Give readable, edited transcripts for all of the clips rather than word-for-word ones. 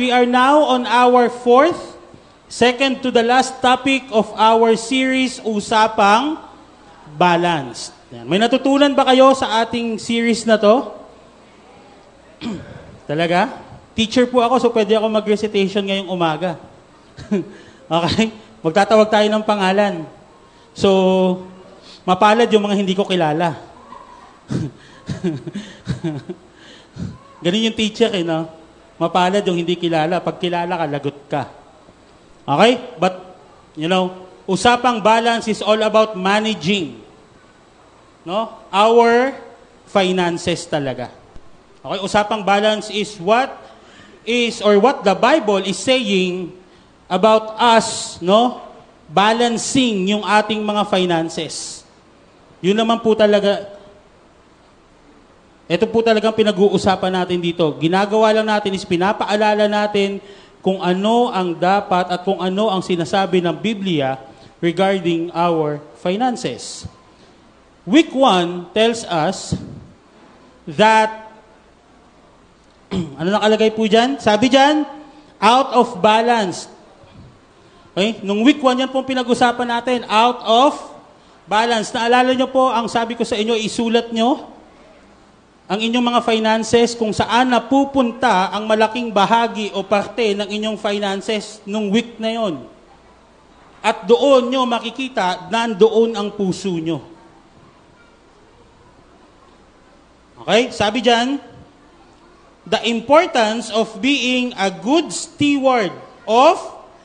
we are now on our fourth, second to the last topic of our series, Usapang Balance. May natutunan ba kayo sa ating series na to? Talaga? Teacher po ako, so pwede ako mag-recitation ngayong umaga. Okay? Magtatawag tayo ng pangalan. So, mapalad yung mga hindi ko kilala. Ganun yung teacher, eh, no? Mapalad yung hindi kilala. Pag kilala ka, lagot ka. Okay? But, you know, Usapang Balance is all about managing, no? Our finances talaga. Okay? Usapang Balance is what the Bible is saying about us, no? Balancing yung ating mga finances. Yun naman po talaga. Ito po talagang pinag-uusapan natin dito. Ginagawa lang natin is pinapaalala natin kung ano ang dapat at kung ano ang sinasabi ng Biblia regarding our finances. Week 1 tells us that, ano nakalagay po dyan? Sabi dyan, out of balance. Okay? Nung week 1 yan pong pinag-usapan natin, out of balance. Naalala nyo po, ang sabi ko sa inyo, isulat nyo ang inyong mga finances, kung saan napupunta ang malaking bahagi o parte ng inyong finances nung week na yon. At doon nyo makikita, nandoon ang puso nyo. Okay? Sabi dyan, the importance of being a good steward of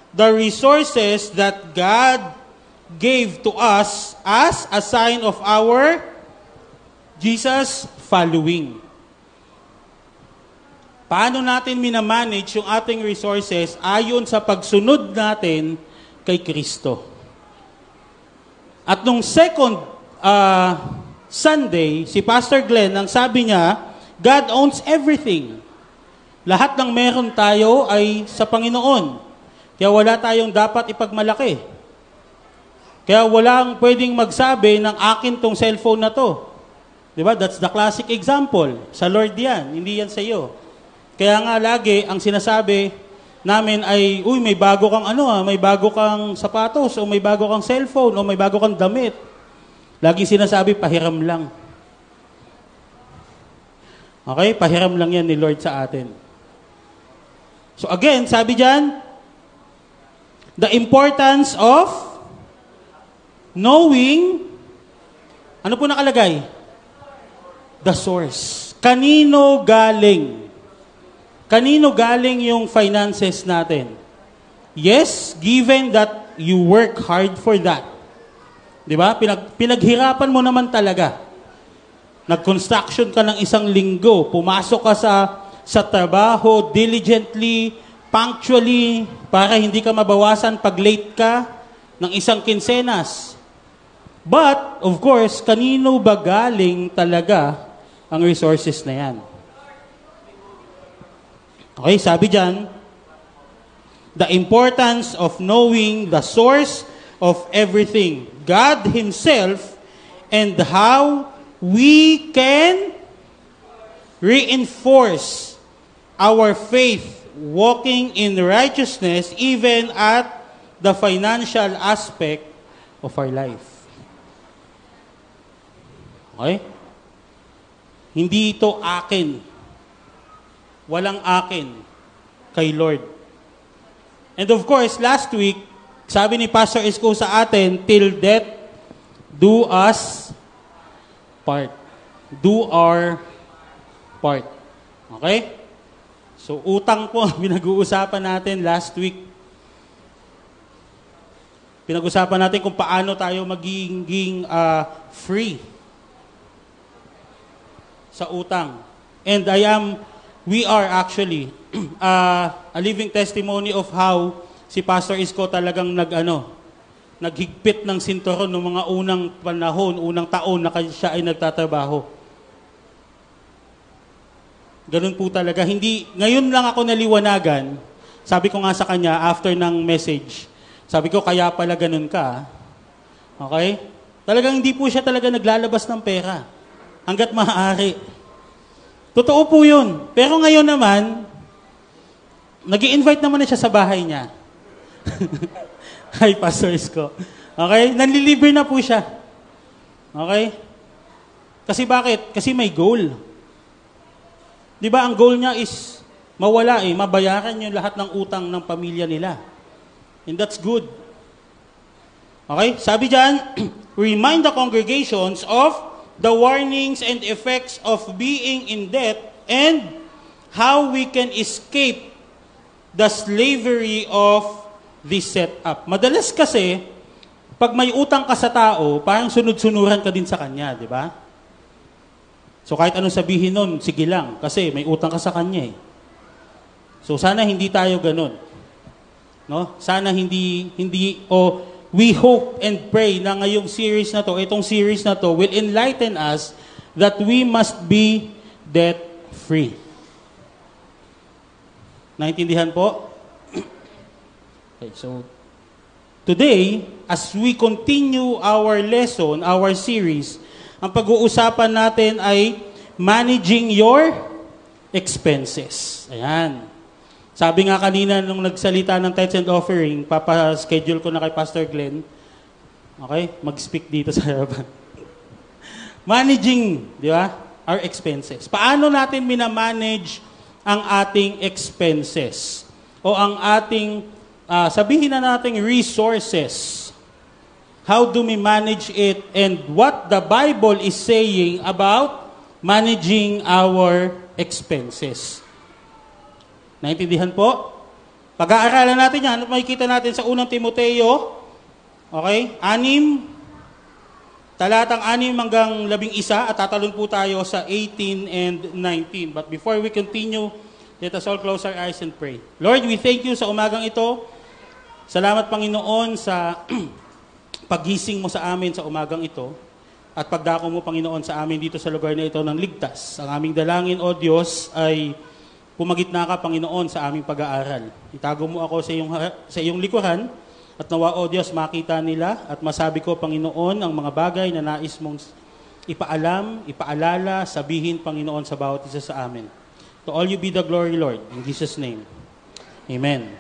the resources that God gave to us as a sign of our Jesus following. Paano natin minamanage yung ating resources ayon sa pagsunod natin kay Kristo? At nung second Sunday, si Pastor Glenn, ang sabi niya, God owns everything. Lahat ng meron tayo ay sa Panginoon. Kaya wala tayong dapat ipagmalaki. Kaya walang pwedeng magsabi ng akin tong cellphone na to. Diba? That's the classic example. Sa Lord yan, hindi yan sa iyo. Kaya nga lagi, ang sinasabi namin ay, uy, may bago kang may bago kang sapatos, o may bago kang cellphone, o may bago kang damit. Lagi sinasabi, pahiram lang. Okay? Pahiram lang yan ni Lord sa atin. So again, sabi dyan, the importance of knowing, ano po nakalagay? The source. Kanino galing? Kanino galing yung finances natin? Yes, given that you work hard for that. Diba? Pinaghirapan mo naman talaga. Nag-construction ka ng isang linggo. Pumasok ka sa trabaho, diligently, punctually, para hindi ka mabawasan pag late ka ng isang kinsenas. But, of course, kanino ba galing talaga ang resources na yan? Okay, sabi dyan, the importance of knowing the source of everything, God Himself, and how we can reinforce our faith, walking in righteousness, even at the financial aspect of our life. Okay? Hindi ito akin. Walang akin. Kay Lord. And of course, last week, sabi ni Pastor Isko sa atin, till death, do us part. Do our part. Okay? So, utang po, pinag-uusapan natin last week. Pinag-usapan natin kung paano tayo magiging free sa utang. And we are actually a living testimony of how si Pastor Isko talagang naghigpit ng sinturon ng mga unang panahon, unang taon na siya ay nagtatrabaho. Ganun po talaga. Hindi, ngayon lang ako naliwanagan, sabi ko nga sa kanya after ng message, sabi ko, kaya pala ganun ka. Okay? Talagang hindi po siya talaga naglalabas ng pera. Hanggat maaari. Totoo po yun. Pero ngayon naman, nag-i-invite naman na siya sa bahay niya. Hi, Pastor Isko. Okay? Nanlilibre na po siya. Okay? Kasi bakit? Kasi may goal. Di ba, ang goal niya is mawala eh, mabayaran yung lahat ng utang ng pamilya nila. And that's good. Okay? Sabi dyan, remind the congregations of the warnings and effects of being in debt and how we can escape the slavery of this setup. Madalas kasi, pag may utang ka sa tao, parang sunod-sunuran ka din sa kanya, di ba? So kahit anong sabihin nun, sige lang, kasi may utang ka sa kanya eh. So sana hindi tayo ganun. No? Sana hindi, we hope and pray na ngayong series na to, itong series na to will enlighten us that we must be debt-free. Naintindihan po? Okay, so today, as we continue our lesson, our series, ang pag-uusapan natin ay managing your expenses. Ayan. Sabi nga kanina nung nagsalita ng tithes and offering, papaschedule ko na kay Pastor Glenn. Okay? Mag-speak dito sa harapan. Managing, di ba? Our expenses. Paano natin minamanage ang ating expenses? O ang ating, sabihin na natin, resources. How do we manage it? And what the Bible is saying about managing our expenses. Naintindihan po? Pag-aaralan natin yan, makikita natin sa unang Timoteo, okay, 6, talatang 6 hanggang 11, at tatalon po tayo sa 18 and 19. But before we continue, let us all close our eyes and pray. Lord, we thank you sa umagang ito. Salamat, Panginoon, sa paggising mo sa amin sa umagang ito. At pagdako mo, Panginoon, sa amin dito sa lugar na ito ng ligtas. Ang aming dalangin, O Diyos, ay pumagitna ka, Panginoon, sa aming pag-aaral. Itago mo ako sa iyong likuran at nawa, O Diyos, makita nila at masabi ko, Panginoon, ang mga bagay na nais mong ipaalam, ipaalala, sabihin, Panginoon, sa bawat isa sa amin. To all you be the glory, Lord. In Jesus' name. Amen.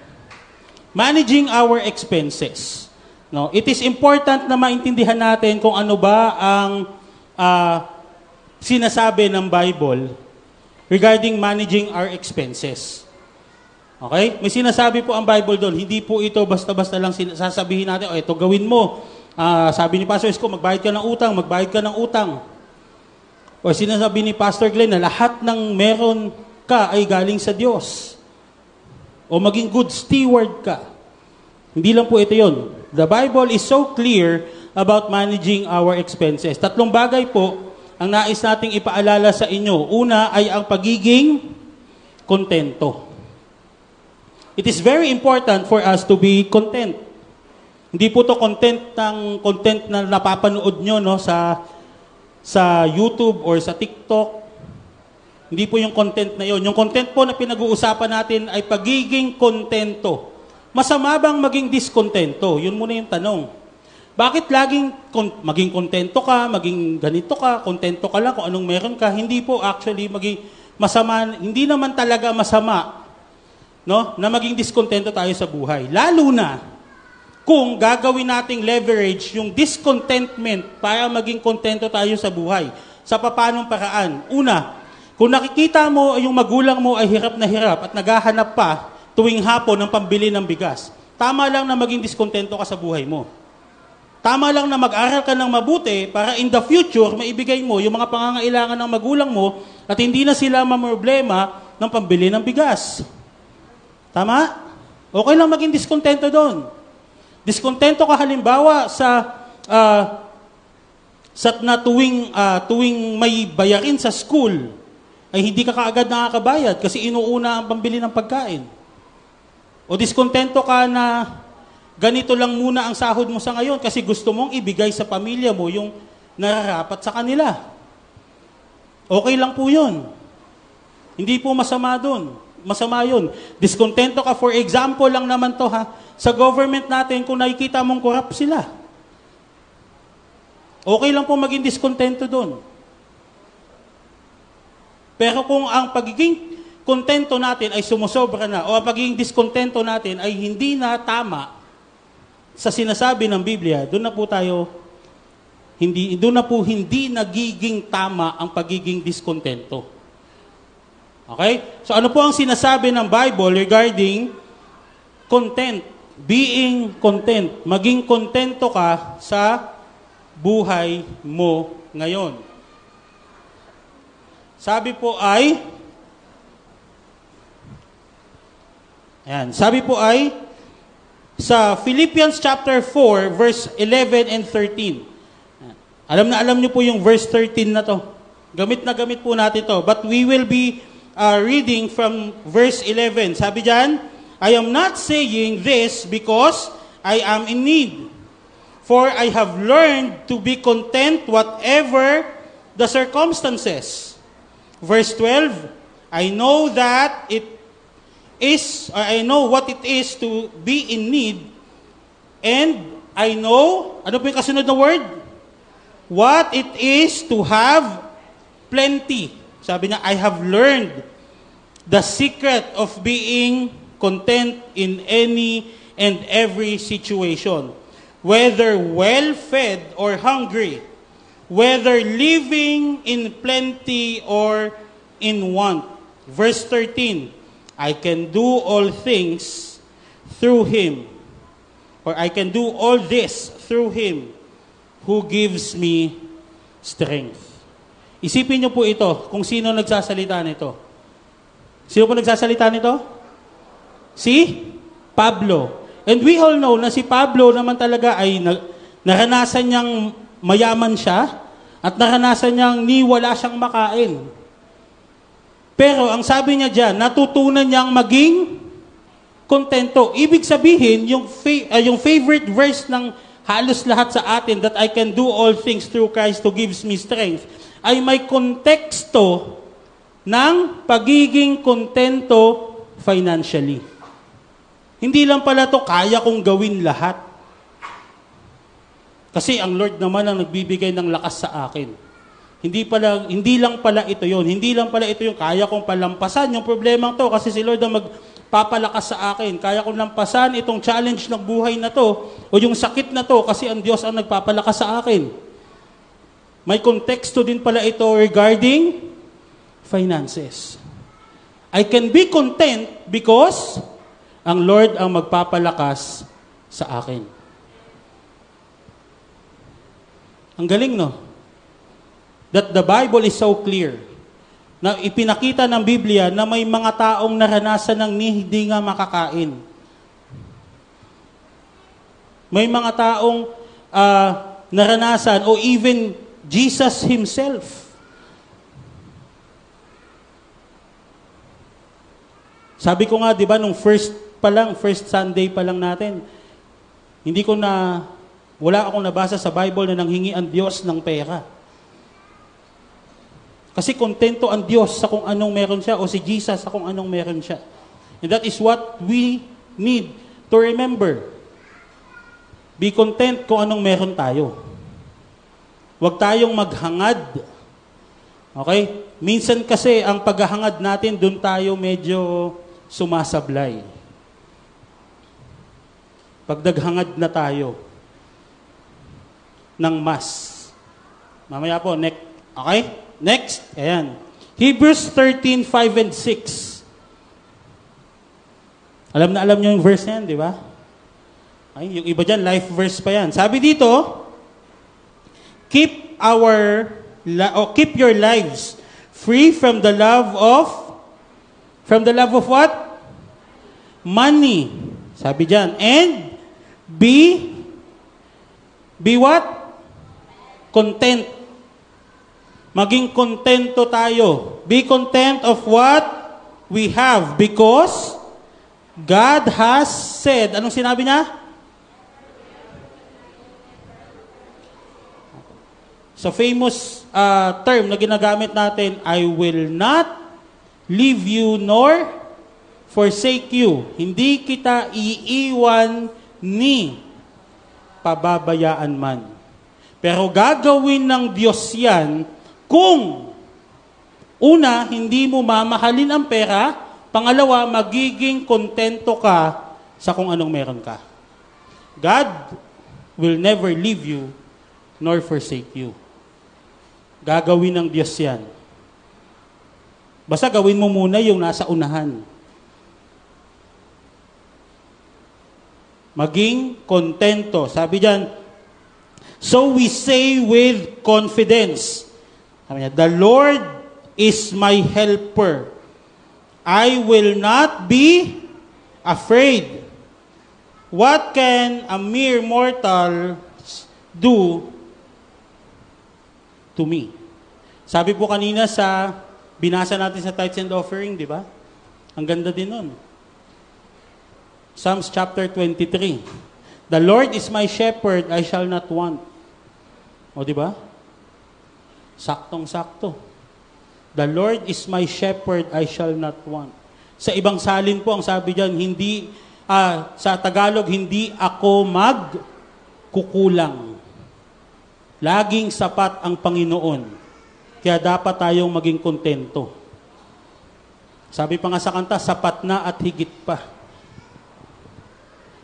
Managing our expenses. No, it is important na maintindihan natin kung ano ba ang sinasabi ng Bible regarding managing our expenses. Okay? May sinasabi po ang Bible doon. Hindi po ito basta-basta lang sasabihin natin, oh, ito gawin mo. Sabi ni Pastor Isko, magbayad ka ng utang. O sinasabi ni Pastor Glenn na lahat ng meron ka ay galing sa Diyos. O maging good steward ka. Hindi lang po ito yun. The Bible is so clear about managing our expenses. 3 bagay po ang nais nating ipaalala sa inyo. Una ay ang pagiging kontento. It is very important for us to be content. Hindi po to content na napapanood nyo, no, sa YouTube or sa TikTok. Hindi po yung content na yon. Yung content po na pinag-uusapan natin ay pagiging kontento. Masama bang maging diskontento? Yun muna yung tanong. Bakit laging maging kontento ka, maging ganito ka, kontento ka lang kung anong meron ka? Hindi po actually maging masama, hindi naman talaga masama, no, na maging diskontento tayo sa buhay. Lalo na kung gagawin nating leverage yung discontentment para maging kontento tayo sa buhay. Sa papanong paraan? Una, kung nakikita mo yung magulang mo ay hirap na hirap at naghahanap pa tuwing hapon ng pambili ng bigas, tama lang na maging diskontento ka sa buhay mo. Tama lang na mag-aral ka ng mabuti para in the future, maibigay mo yung mga pangangailangan ng magulang mo at hindi na sila mamroblema ng pambili ng bigas. Tama? Okay lang maging diskontento doon. Diskontento ka halimbawa sa tuwing may bayarin sa school, ay hindi ka kaagad nakakabayad kasi inuuna ang pambili ng pagkain. O diskontento ka na ganito lang muna ang sahod mo sa ngayon kasi gusto mong ibigay sa pamilya mo yung nararapat sa kanila. Okay lang po yun. Hindi po masama dun. Masama yun. Diskontento ka, for example lang naman to ha, sa government natin kung nakikita mong corrupt sila. Okay lang po maging diskontento dun. Pero kung ang pagiging kontento natin ay sumusobra na, o ang pagiging diskontento natin ay hindi na tama sa sinasabi ng Biblia, doon na po hindi nagiging tama ang pagiging diskontento. Okay? So ano po ang sinasabi ng Bible regarding content, being content, maging kontento ka sa buhay mo ngayon? Sabi po ay, sa Philippians chapter 4, verse 11 and 13. Alam niyo po yung verse 13 na to. Gamit na gamit po natin to. But we will be reading from verse 11. Sabi diyan, I am not saying this because I am in need. For I have learned to be content whatever the circumstances. Verse 12, I know what it is to be in need, and I know, ano po yung kasunod na word? What it is to have plenty. Sabi niya, I have learned the secret of being content in any and every situation, whether well-fed or hungry, whether living in plenty or in want. Verse 13, I can do all this through Him who gives me strength. Isipin niyo po ito, kung sino nagsasalita nito. Sino po nagsasalita nito? Si Pablo. And we all know na si Pablo naman talaga ay naranasan niyang mayaman siya at naranasan niyang wala siyang makain. Pero ang sabi niya diyan, natutunan niyang maging kontento. Ibig sabihin, yung favorite verse ng halos lahat sa atin, that I can do all things through Christ who gives me strength, ay may konteksto ng pagiging kontento financially. Hindi lang pala to kaya kong gawin lahat. Kasi ang Lord naman ang nagbibigay ng lakas sa akin. Hindi lang pala ito yung kaya kong palampasan yung problema to kasi si Lord ang magpapalakas sa akin. Kaya kong lampasan itong challenge ng buhay na to o yung sakit na to kasi ang Diyos ang nagpapalakas sa akin. May konteksto din pala ito regarding finances. I can be content because ang Lord ang magpapalakas sa akin. Ang galing, no? That the Bible is so clear na ipinakita ng Biblia na may mga taong naranasan ng hindi nga makakain. May mga taong naranasan o even Jesus Himself. Sabi ko nga, di ba, nung first Sunday pa lang natin, wala akong nabasa sa Bible na nanghingi ang Diyos ng pera. Kasi kontento ang Diyos sa kung anong meron siya o si Jesus sa kung anong meron siya. And that is what we need to remember. Be content kung anong meron tayo. Huwag tayong maghangad. Okay? Minsan kasi ang paghahangad natin, doon tayo medyo sumasablay. Pag naghangad na tayo ng mas. Mamaya po, next. Okay? Next, ayan. Hebrews 13:5 and 6. Alam na alam niyo yung verse na yan, di ba? Ay, yung iba dyan, life verse pa yan. Sabi dito, keep your lives free from the love of what? Money. Sabi dyan, and be what? Content. Maging kontento tayo. Be content of what we have because God has said. Anong sinabi niya? Sa famous term na ginagamit natin, I will not leave you nor forsake you. Hindi kita iiwan ni pababayaan man. Pero gagawin ng Diyos yan kung Una, hindi mo mamahalin ang pera. Pangalawa, magiging kontento ka sa kung anong meron ka. God will never leave you nor forsake you. Gagawin ng Diyos yan. Basta gawin mo muna yung nasa unahan. Maging kontento. Sabi dyan, so we say with confidence, sabi niya, the Lord is my helper. I will not be afraid. What can a mere mortal do to me? Sabi po kanina sa, binasa natin sa tithes and offering, di ba? Ang ganda din nun. Psalms chapter 23. The Lord is my shepherd, I shall not want. O di ba? Saktong-sakto. The Lord is my shepherd, I shall not want. Sa ibang salin po, ang sabi diyan, hindi, sa Tagalog, hindi ako magkukulang. Laging sapat ang Panginoon. Kaya dapat tayong maging kontento. Sabi pa nga sa kanta, sapat na at higit pa.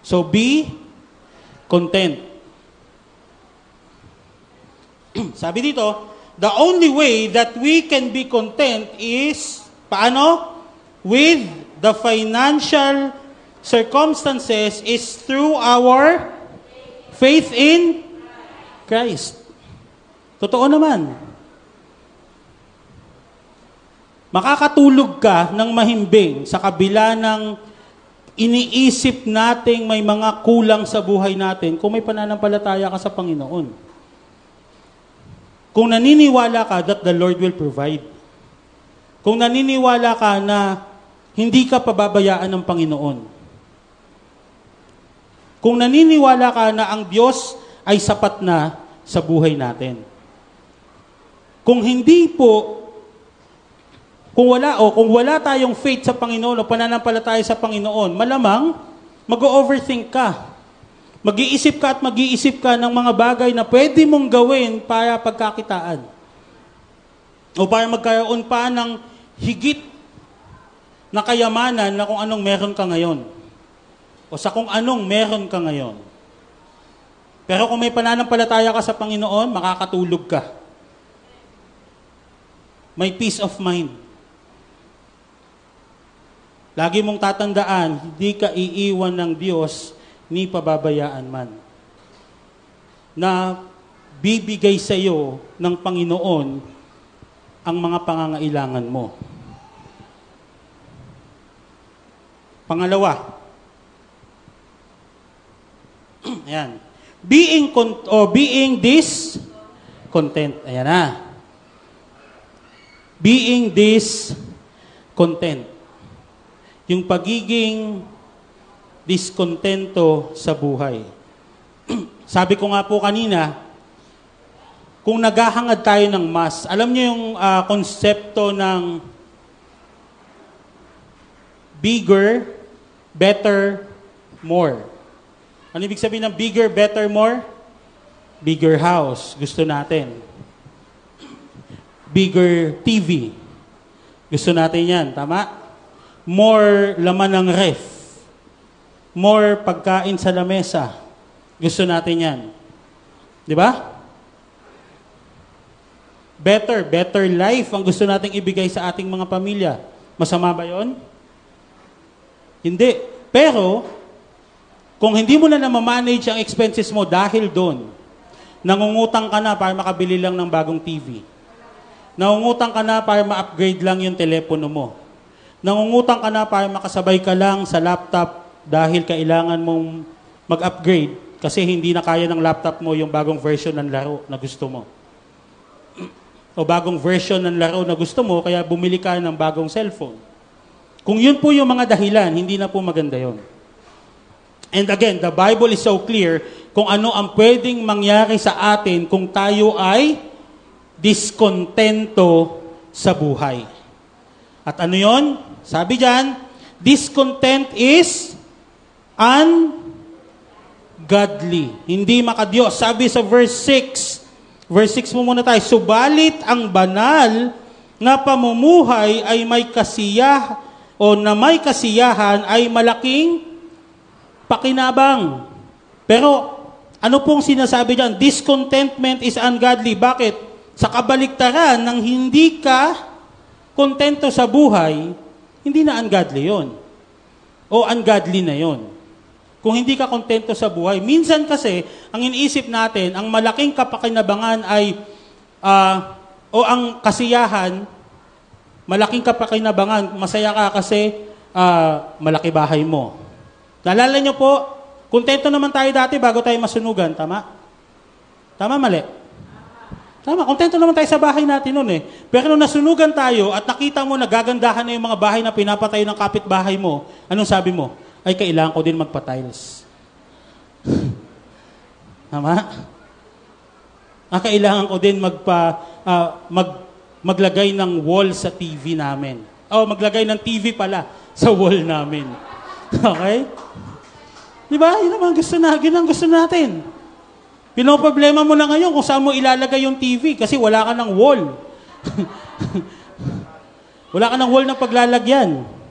So be content. Sabi dito, the only way that we can be content is, paano? With the financial circumstances is through our faith in Christ. Totoo naman. Makakatulog ka ng mahimbing sa kabila ng iniisip nating may mga kulang sa buhay natin kung may pananampalataya ka sa Panginoon. Kung naniniwala ka that the Lord will provide. Kung naniniwala ka na hindi ka pababayaan ng Panginoon. Kung naniniwala ka na ang Diyos ay sapat na sa buhay natin. Kung hindi po, kung wala tayong faith sa Panginoon o pananampalataya sa Panoon, malamang mag-overthink ka. Mag-iisip ka ng mga bagay na pwede mong gawin para pagkakitaan. O para magkaroon pa ng higit na kayamanan na kung anong meron ka ngayon. O sa kung anong meron ka ngayon. Pero kung may pananampalataya ka sa Panginoon, makakatulog ka. May peace of mind. Lagi mong tatandaan, hindi ka iiwan ng Diyos ni pababayaan man, na bibigay sa iyo ng Panginoon ang mga pangangailangan mo. Pangalawa, ayan, being discontent. Ayan na. Being discontent. Yung pagiging diskontento sa buhay. Sabi ko nga po kanina, kung naghahangad tayo ng mas, alam niyo yung konsepto ng bigger, better, more. Ano ibig sabihin ng bigger, better, more? Bigger house, gusto natin. Bigger TV, gusto natin yan, tama? More laman ng ref. More pagkain sa lamesa. Gusto natin yan. Di ba? Better life ang gusto nating ibigay sa ating mga pamilya. Masama ba yun? Hindi. Pero, kung hindi mo na namamanage ang expenses mo dahil doon, nangungutang ka na para makabili lang ng bagong TV. Nangungutang ka na para ma-upgrade lang yung telepono mo. Nangungutang ka na para makasabay ka lang sa laptop dahil kailangan mong mag-upgrade kasi hindi na kaya ng laptop mo yung bagong version ng laro na gusto mo. O bagong version ng laro na gusto mo, kaya bumili ka ng bagong cellphone. Kung yun po yung mga dahilan, hindi na po maganda yun. And again, the Bible is so clear kung ano ang pwedeng mangyari sa atin kung tayo ay diskontento sa buhay. At ano yun? Sabi dyan, discontent is ungodly. Hindi makadiyos. Sabi sa verse 6 mo muna tayo, subalit ang banal na pamumuhay ay may kasiyahan o na may kasiyahan ay malaking pakinabang. Pero ano pong sinasabi diyan? Discontentment is ungodly. Bakit? Sa kabaligtaran ng hindi ka kontento sa buhay, hindi na ungodly 'yon. O ungodly na 'yon. Kung hindi ka kontento sa buhay, minsan kasi ang iniisip natin, ang malaking kapakinabangan ay o ang kasiyahan, malaking kapakinabangan, masaya ka kasi malaki bahay mo. Naalala nyo po, kontento naman tayo dati bago tayo masunugan, tama? Tama, mali? Tama, kontento naman tayo sa bahay natin noon eh. Pero nung nasunugan tayo at nakita mo na gagandahan na yung mga bahay na pinapatayo ng kapitbahay mo, anong sabi mo? Ay, kailangan ko din magpa-tiles. Tama? Kailangan ko din maglagay ng wall sa TV namin. O, maglagay ng TV pala sa wall namin. Okay? Di ba? Yun ang gusto na, yun ang gusto natin. Pinoproblema mo na ngayon kung saan mo ilalagay yung TV kasi wala ka ng wall. Wala ka ng wall na paglalagyan.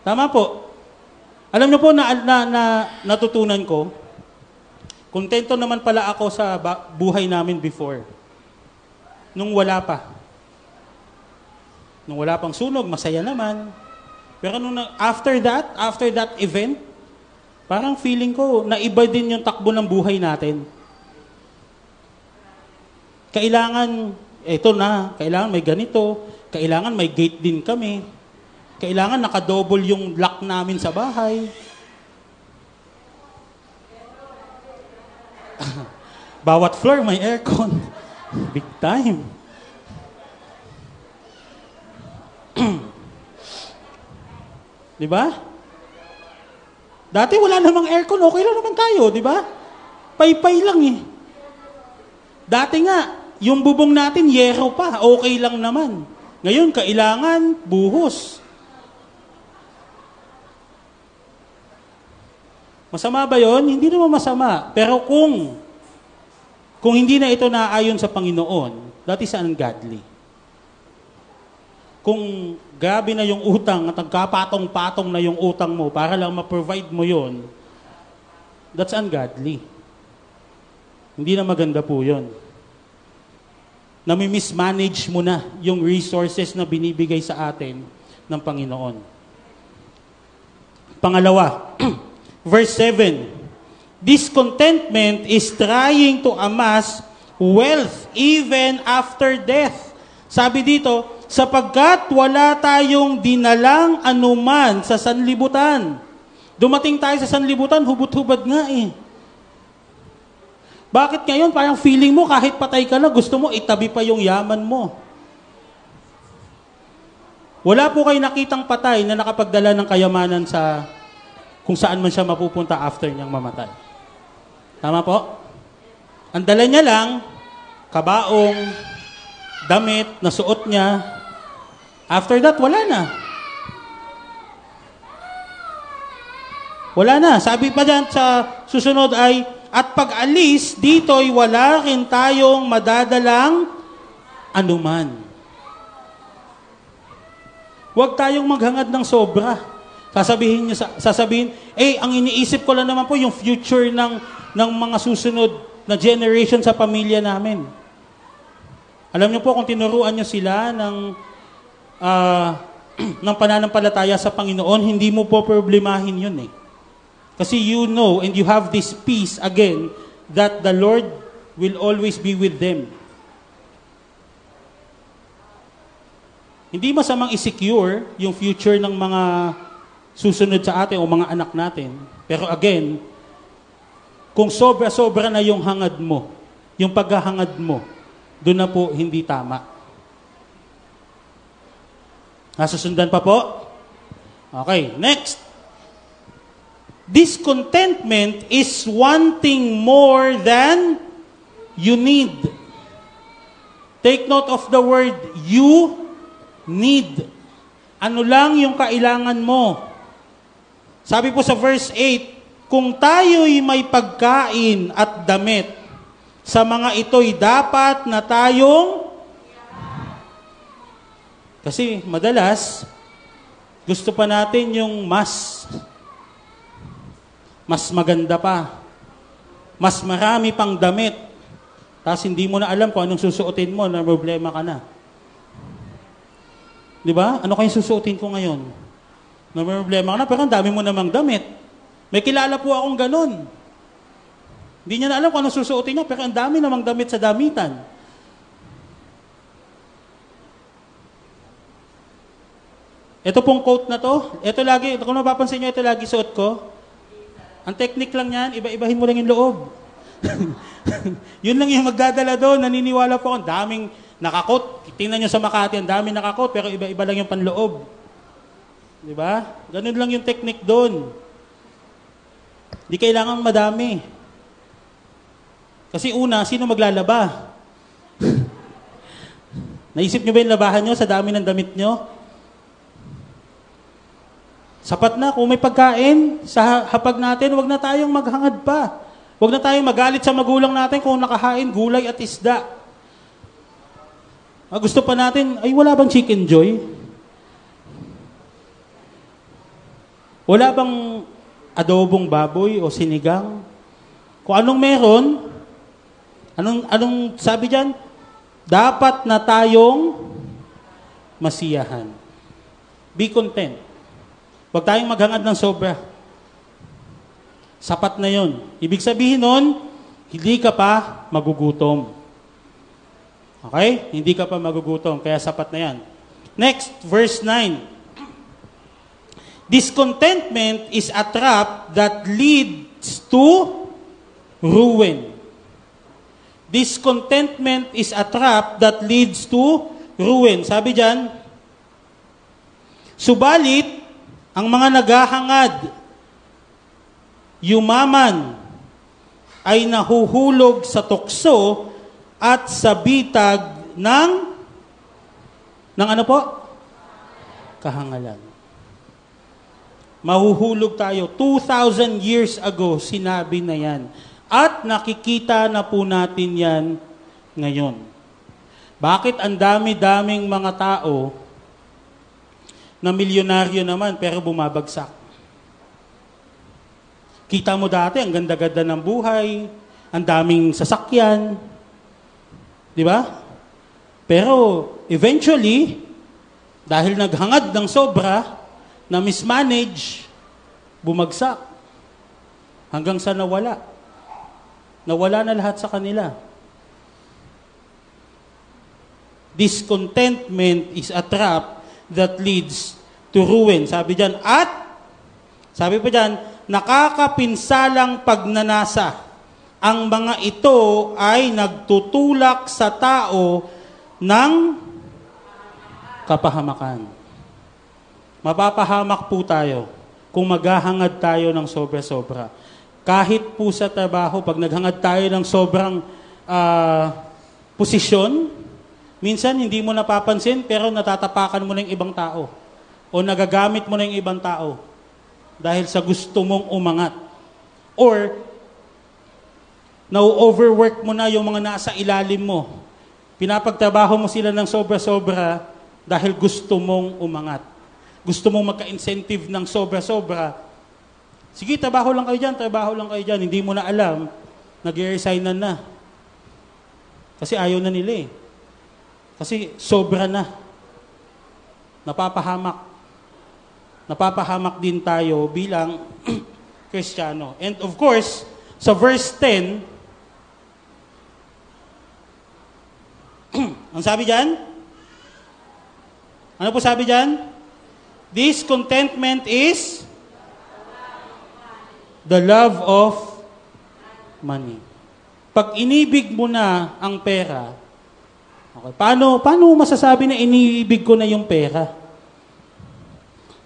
Tama po. Alam niyo po na natutunan ko, kontento naman pala ako sa buhay namin before. Nung wala pa. Nung wala pang sunog, masaya naman. Pero nung after that event, parang feeling ko, naiba din yung takbo ng buhay natin. Kailangan, eto na, kailangan may ganito, kailangan may gate din kami, kailangan nakadouble yung lock namin sa bahay. Bawat floor may aircon. Big time. Di ba? Dati wala namang aircon, okay lang naman tayo, di ba? Paypay lang eh. Dati nga, yung bubong natin yero pa, okay lang naman. Ngayon kailangan buhos. Masama ba 'yon? Hindi naman masama. Pero kung hindi na ito naayon sa Panginoon, that is ungodly. Kung grabe na yung utang at nagkapatong-patong na yung utang mo para lang ma-provide mo 'yon, that's ungodly. Hindi na maganda po 'yon. Nami-mismanage mo na yung resources na binibigay sa atin ng Panginoon. Pangalawa, Verse 7, discontentment is trying to amass wealth even after death. Sabi dito, sapagkat wala tayong dinalang anuman sa sanlibutan. Dumating tayo sa sanlibutan, hubot-hubad nga eh. Bakit ngayon parang feeling mo kahit patay ka na, gusto mo itabi pa yung yaman mo? Wala po kayo nakitang patay na nakapagdala ng kayamanan sa kung saan man siya mapupunta after niyang mamatay. Tama po? Ang dala niya lang, kabaong, damit, na suot niya. After that, wala na. Wala na. Sabi pa dyan sa susunod ay, at pag-alis, dito'y wala rin tayong madadalang anuman. Huwag tayong maghangad ng sobra. Sasabihin, ang iniisip ko lang naman po yung future ng mga susunod na generation sa pamilya namin. Alam niyo po, kung tinuruan niyo sila ng pananampalataya sa Panginoon, hindi mo po problemahin yun eh. Kasi you know and you have this peace again that the Lord will always be with them. Hindi masamang i-secure yung future ng mga susunod sa atin o mga anak natin. Pero again, kung sobra-sobra na yung hangad mo, yung paghahangad mo, doon na po hindi tama. Nasusundan pa po? Okay, next. Discontentment is wanting more than you need. Take note of the word, you need. Ano lang yung kailangan mo? Sabi po sa verse 8, kung tayo'y may pagkain at damit, sa mga ito'y dapat na tayong Kasi madalas, gusto pa natin yung mas maganda pa, mas marami pang damit, tapos hindi mo na alam kung anong susuotin mo, na problema ka na. Di ba? Ano kayong susuotin ko ngayon? Na problema ka na, pero ang dami mo namang damit. May kilala po akong ganun. Hindi niya na alam kung anong susuotin niya, pero ang dami namang damit sa damitan. Ito pong coat na to, ito lagi, kung napapansin nyo, ito lagi suot ko. Ang technique lang yan, iba-ibahin mo lang yung loob. Yun lang yung magdadala doon, naniniwala po ako, ang daming nakakot. Tingnan nyo sa Makati, ang daming nakakot, pero iba-iba lang yung panloob. Diba? Ganun lang yung technique doon. Hindi kailangan madami. Kasi una, sino maglalaba? Naisip nyo ba yung labahan nyo sa dami ng damit nyo? Sapat na, kung may pagkain sa hapag natin, huwag na tayong maghangad pa. Huwag na tayong magalit sa magulang natin kung nakahain gulay at isda. Gusto pa natin, ay wala bang chicken joy? Wala bang adobong baboy o sinigang? Kung anong meron, anong sabi dyan? Dapat na tayong masiyahan. Be content. Huwag tayong maghangad ng sobra. Sapat na yun. Ibig sabihin nun, hindi ka pa magugutom. Okay? Hindi ka pa magugutom. Kaya sapat na yan. Next, verse 9. Discontentment is a trap that leads to ruin. Discontentment is a trap that leads to ruin. Sabi dyan, subalit, ang mga naghahangad, yumaman, ay nahuhulog sa tukso at sa bitag ng ano po? Kahangalan. Mahuhulog tayo. 2,000 years ago, sinabi na yan. At nakikita na po natin yan ngayon. Bakit ang dami-daming mga tao na milyonaryo naman, pero bumabagsak. Kita mo dati, ang ganda-ganda ng buhay, ang daming sasakyan, di ba? Pero eventually, dahil naghangad ng sobra, na mismanage, bumagsak. Hanggang sa nawala. Nawala na lahat sa kanila. Discontentment is a trap that leads to ruin. Sabi dyan, at, sabi pa dyan, nakakapinsalang pagnanasa. Ang mga ito ay nagtutulak sa tao ng kapahamakan. Mapapahamak po tayo kung maghahangad tayo ng sobra-sobra. Kahit po sa trabaho, pag naghangad tayo ng sobrang posisyon, minsan, hindi mo napapansin, pero natatapakan mo na yung ibang tao. O nagagamit mo na yung ibang tao. Dahil sa gusto mong umangat. Or, na-overwork mo na yung mga nasa ilalim mo. Pinapagtrabaho mo sila ng sobra-sobra dahil gusto mong umangat. Gusto mong magka-incentive ng sobra-sobra. Sige, trabaho lang kayo dyan. Hindi mo na alam, nag-resignan na. Kasi ayaw na nila eh. Kasi sobra na. Napapahamak. Napapahamak din tayo bilang Kristiyano. And of course, sa verse 10, ang sabi dyan? Ano po sabi dyan? Discontentment is the love of money. Pag inibig mo na ang pera, okay, paano masasabi na iniibig ko na yung pera?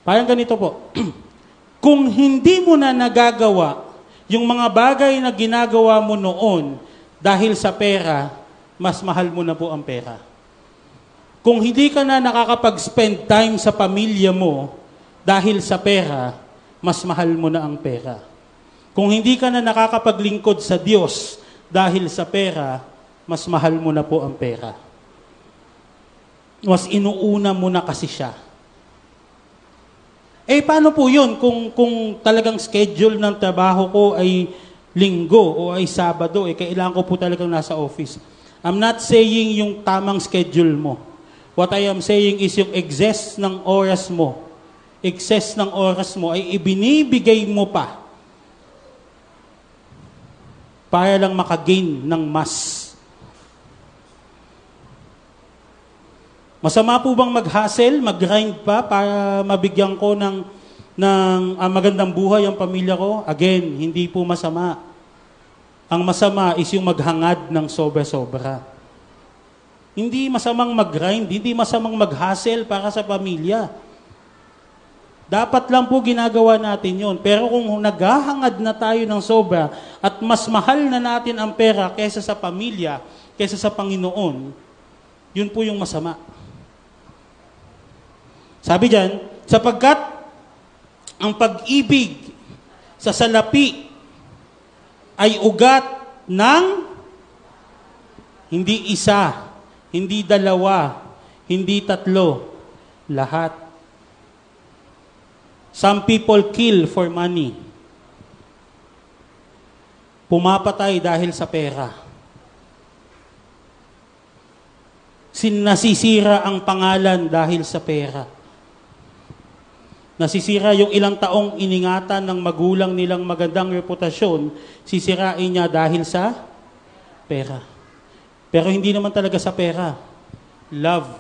Parang ganito po. Kung hindi mo na nagagawa yung mga bagay na ginagawa mo noon dahil sa pera, mas mahal mo na po ang pera. Kung hindi ka na nakakapag-spend time sa pamilya mo dahil sa pera, mas mahal mo na ang pera. Kung hindi ka na nakakapaglingkod sa Diyos dahil sa pera, mas mahal mo na po ang pera. mas inuuna mo na kasi siya. Eh, paano po yun kung talagang schedule ng trabaho ko ay linggo o ay Sabado, eh, kailangan ko po talagang nasa office. I'm not saying yung tamang schedule mo. What I am saying is yung excess ng oras mo. Excess ng oras mo ay ibinibigay mo pa para lang makagain ng mas. Masama po bang mag-hustle, mag-grind pa para mabigyan ko ng magandang buhay ang pamilya ko? Again, hindi po masama. Ang masama is yung maghangad ng sobra-sobra. Hindi masamang mag-grind, hindi masamang mag-hustle para sa pamilya. Dapat lang po ginagawa natin yun. Pero kung naghahangad na tayo ng sobra at mas mahal na natin ang pera kaysa sa pamilya, kaysa sa Panginoon, yun po yung masama. Sabi diyan, sapagkat ang pag-ibig sa salapi ay ugat ng hindi isa, hindi dalawa, hindi tatlo, lahat. Some people kill for money. Pumapatay dahil sa pera. Sinasisira ang pangalan dahil sa pera. Nasisira yung ilang taong iningatan ng magulang nilang magandang reputasyon, sisirain niya dahil sa pera. Pero hindi naman talaga sa pera. Love.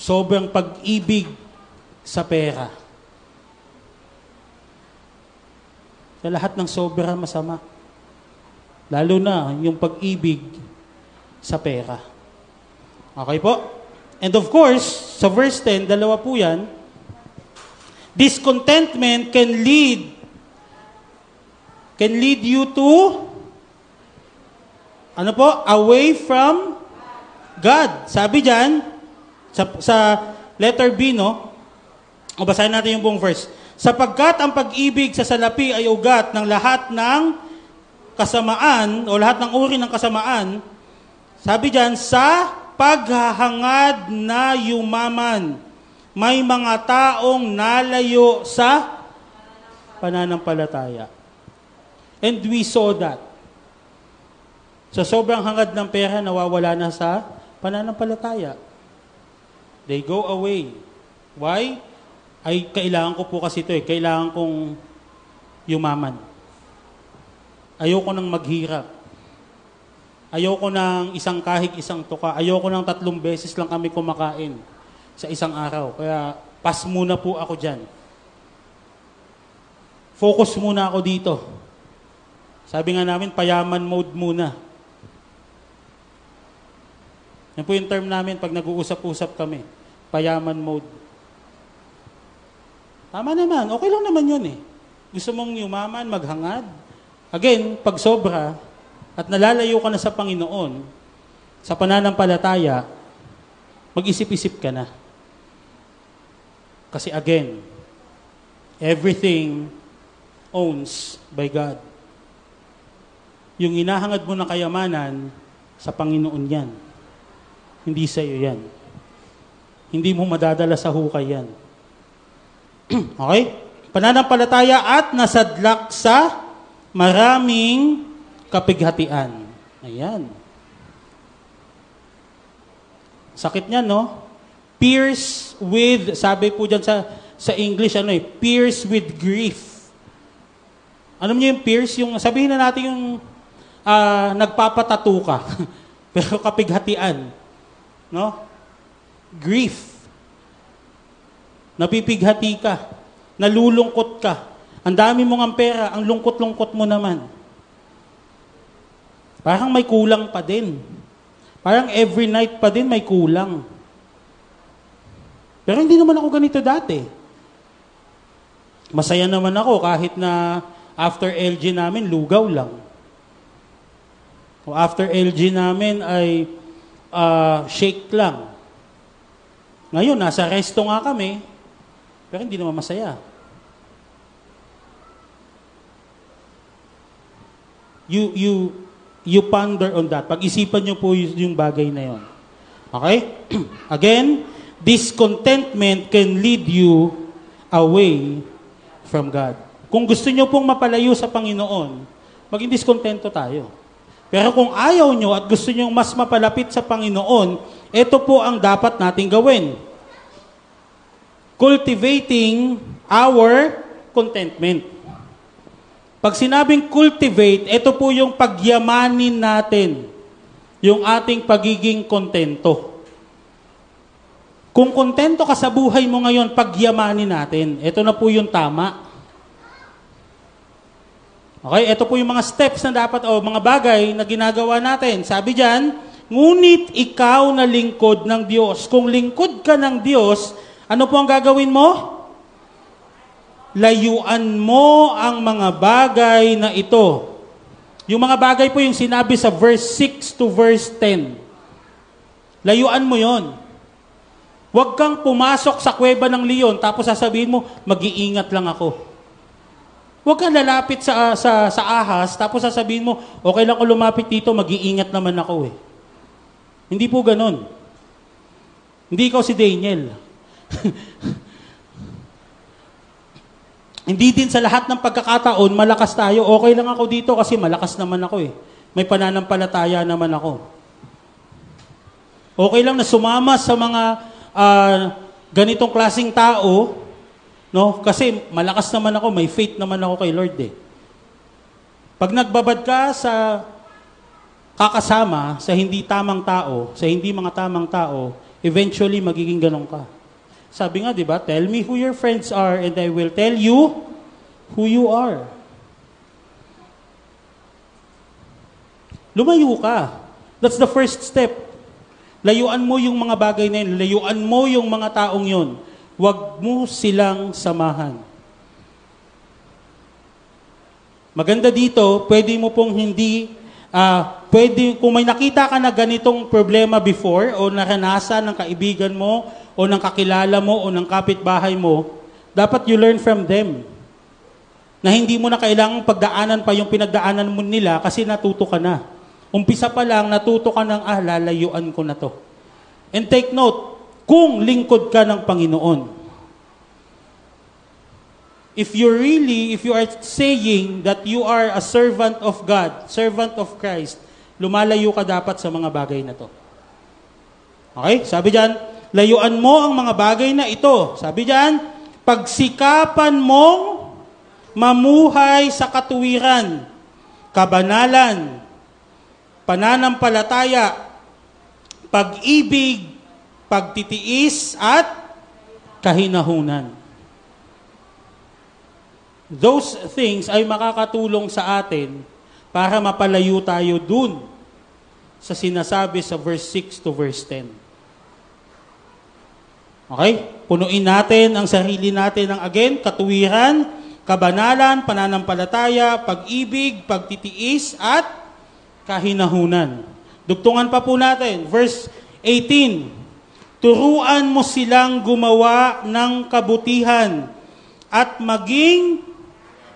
Sobrang pag-ibig sa pera. Sa lahat ng sobra masama. Lalo na yung pag-ibig sa pera. Okay po? And of course, sa verse 10, dalawa po yan, discontentment can lead you to away from God. Sabi diyan sa letter B, no? O basahin natin yung buong verse. Sapagkat ang pag-ibig sa salapi ay ugat ng lahat ng kasamaan o lahat ng uri ng kasamaan. Sabi diyan sa paghahangad na yumaman. May mga taong nalayo sa pananampalataya. And we saw that. Sa sobrang hangad ng pera, nawawala na sa pananampalataya. They go away. Why? Ay, kailangan ko po kasi ito eh. Kailangan kong yumaman. Ayoko nang maghirap. Ayoko nang isang kahig, isang tuka. Ayoko nang 3 beses lang kami kumakain sa isang araw. Kaya, pass muna po ako dyan. Focus muna ako dito. Sabi nga namin, payaman mode muna. Yan po yung term namin pag nag-uusap-usap kami. Payaman mode. Tama naman. Okay lang naman yun eh. Gusto mong yumaman, maghangad. Again, pag sobra, at nalalayo ka na sa Panginoon, sa pananampalataya, mag-isip-isip ka na. Kasi again, everything owns by God. Yung hinahangad mo ng kayamanan, sa Panginoon yan. Hindi sa iyo yan. Hindi mo madadala sa hukay yan. Okay? Pananampalataya at nasadlak sa maraming kapighatian. Ayan. Sakit niya, no? Pierce with, sabi po dyan sa English, pierce with grief. Alam niyo yung pierce? Yung, sabihin na natin yung nagpapatato ka, pero kapighatian. No? Grief. Napipighati ka. Nalulungkot ka. Ang dami mong ang pera, ang lungkot-lungkot mo naman. Parang may kulang pa din. Parang every night pa din may kulang. Pero hindi naman ako ganito dati. Masaya naman ako kahit na after LG namin, lugaw lang. O after LG namin ay shake lang. Ngayon, nasa resto nga kami, pero hindi naman masaya. You ponder on that. Pag-isipan niyo po yung bagay na yon. Okay? Again, discontentment can lead you away from God. Kung gusto nyo pong mapalayo sa Panginoon, maging diskontento tayo. Pero kung ayaw nyo at gusto nyo mas mapalapit sa Panginoon, ito po ang dapat nating gawin. Cultivating our contentment. Pag sinabing cultivate, ito po yung pagyamanin natin, yung ating pagiging kontento. Kung kontento ka sa buhay mo ngayon, pagyamanin natin. Ito na po yung tama. Okay, ito po yung mga steps na dapat, o mga bagay na ginagawa natin. Sabi diyan, ngunit ikaw na lingkod ng Diyos. Kung lingkod ka ng Diyos, ano po ang gagawin mo? Layuan mo ang mga bagay na ito. Yung mga bagay po yung sinabi sa verse 6 to verse 10. Layuan mo yon. Huwag kang pumasok sa kuweba ng leon tapos sasabihin mo, mag-iingat lang ako. Huwag kang lalapit sa ahas, tapos sasabihin mo, okay lang ko lumapit dito, mag-iingat naman ako eh. Hindi po ganun. Hindi ikaw si Daniel. Hindi din sa lahat ng pagkakataon, malakas tayo, okay lang ako dito kasi malakas naman ako eh. May pananampalataya naman ako. Okay lang na sumama sa mga ganitong klaseng tao, no? Kasi malakas naman ako, may faith naman ako kay Lord eh. Pag nagbabad ka sa kakasama, sa hindi tamang tao, sa hindi mga tamang tao, eventually magiging ganun ka. Sabi nga, di ba? Tell me who your friends are and I will tell you who you are. Lumayo ka. That's the first step. Layuan mo yung mga bagay na yun. Layuan mo yung mga taong yun. Huwag mo silang samahan. Maganda dito, pwede mo pong hindi, kung may nakita ka na ganitong problema before o naranasan ng kaibigan mo o ng kakilala mo o ng kapitbahay mo, dapat you learn from them. Na hindi mo na kailangang pagdaanan pa yung pinagdaanan mo nila kasi natuto ka na. Umpisa pa lang, natuto ka ng, lalayuan ko na to. And take note, kung lingkod ka ng Panginoon. If you are saying that you are a servant of God, servant of Christ, lumalayo ka dapat sa mga bagay na to. Okay? Sabi diyan, layuan mo ang mga bagay na ito. Sabi diyan, pagsikapan mong mamuhay sa katuwiran, kabanalan, pananampalataya, pag-ibig, pagtitiis at kahinahunan. Those things ay makakatulong sa atin para mapalayo tayo dun sa sinasabi sa verse 6 to verse 10. Okay? Punuin natin ang sarili natin ng again, katuwiran, kabanalan, pananampalataya, pag-ibig, pagtitiis at kahinahunan. Dugtungan pa po natin, verse 18. Turuan mo silang gumawa ng kabutihan at maging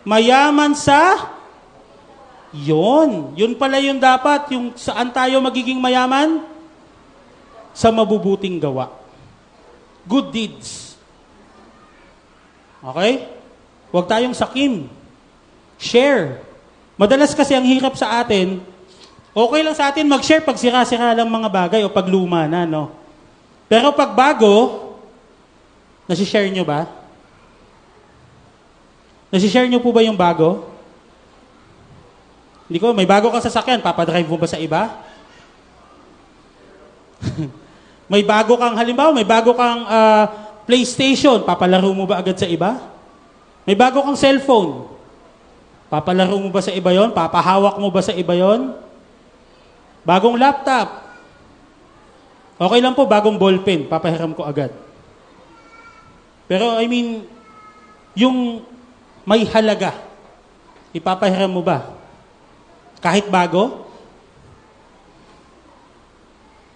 mayaman sa yon. Yun pala yung dapat. Yung saan tayo magiging mayaman? Sa mabubuting gawa. Good deeds. Okay? Huwag tayong sakim. Share. Madalas kasi ang hirap sa atin, okay lang sa atin mag-share pag sira-sira lang mga bagay o pag luma na, no? Pero pag bago, nasi-share nyo ba? Nasi-share nyo po ba yung bago? Hindi ko, may bago kang sasakyan, papadrive mo ba sa iba? May bago kang, halimbawa, may bago kang PlayStation, papalaro mo ba agad sa iba? May bago kang cellphone, papalaro mo ba sa iba yon? Papahawak mo ba sa iba yon? Bagong laptop, okay lang po, bagong ballpen, papahiram ko agad. Pero I mean, yung may halaga, ipapahiram mo ba? Kahit bago?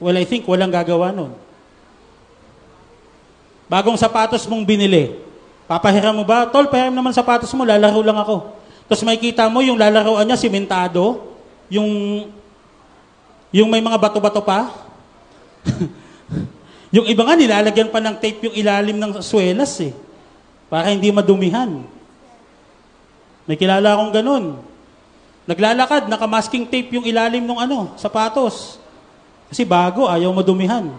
Well, I think walang gagawa nun. Bagong sapatos mong binili, papahiram mo ba? Tol, pahiram naman sapatos mo, lalaro lang ako. Tapos makikita mo yung lalaroan niya, simentado, yung may mga bato-bato pa, Yung iba nga, nilalagyan pa ng tape yung ilalim ng swelas eh. Para hindi madumihan. May kilala akong ganun. Naglalakad, nakamasking tape yung ilalim ng sapatos. Kasi bago, ayaw madumihan.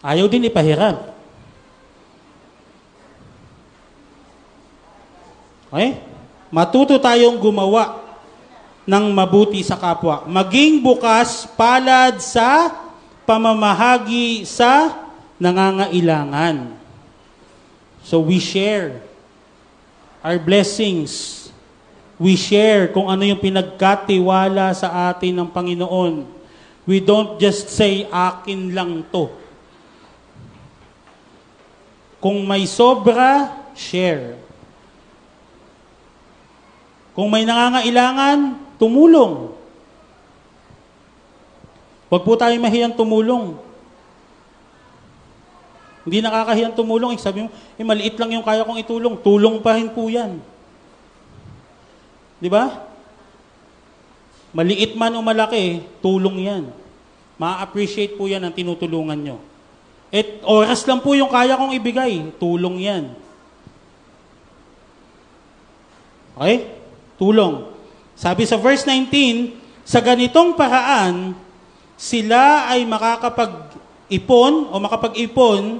Ayaw din ipahirap. Okay? Matuto tayong gumawa ng mabuti sa kapwa. Maging bukas palad sa pamamahagi sa nangangailangan. So we share our blessings. We share kung ano yung pinagkatiwala sa atin ng Panginoon. We don't just say, akin lang to. Kung may sobra, share. Kung may nangangailangan, tumulong. Huwag po tayong mahiyang tumulong. Hindi nakakahiyang tumulong. Eh, sabi mo, maliit lang yung kaya kong itulong. Tulong pa rin po yan. Di ba? Maliit man o malaki, tulong yan. Ma-appreciate po yan ang tinutulungan nyo. At oras lang po yung kaya kong ibigay. Tulong yan. Okay? Tulong. Sabi sa verse 19, sa ganitong paraan, sila ay makapag-iipon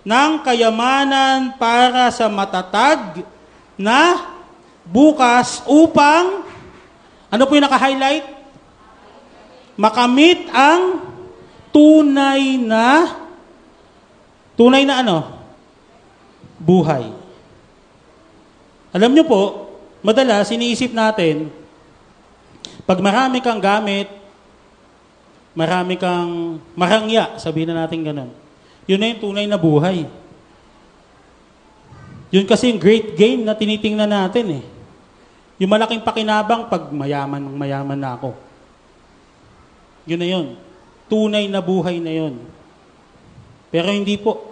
ng kayamanan para sa matatag na bukas upang, ano po yung naka-highlight? Makamit ang tunay na buhay. Alam nyo po, madalas, iniisip natin, pag marami kang gamit, marami kang marangya, sabihin na natin ganun. Yun na yung tunay na buhay. Yun kasi yung great gain na tinitingnan natin eh. Yung malaking pakinabang pag mayaman na ako. Yun na yun. Tunay na buhay na yun. Pero hindi po.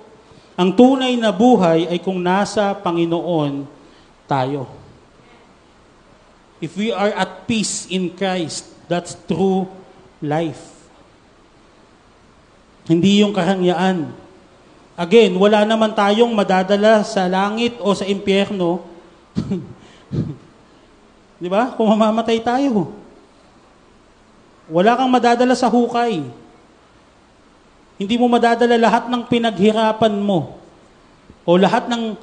Ang tunay na buhay ay kung nasa Panginoon tayo. If we are at peace in Christ, that's true life. Hindi yung karangyaan. Again, wala naman tayong madadala sa langit o sa impyerno. Di ba? Kung mamamatay tayo. Wala kang madadala sa hukay. Hindi mo madadala lahat ng pinaghirapan mo o lahat ng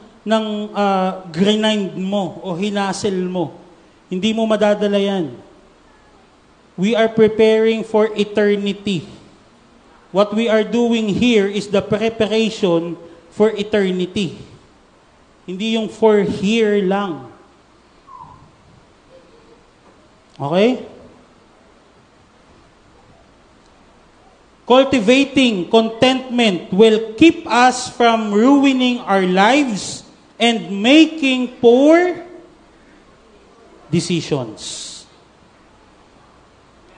grind mo o hinasel mo. Hindi mo madadala yan. We are preparing for eternity. What we are doing here is the preparation for eternity. Hindi yung for here lang. Okay? Cultivating contentment will keep us from ruining our lives and making poor decisions.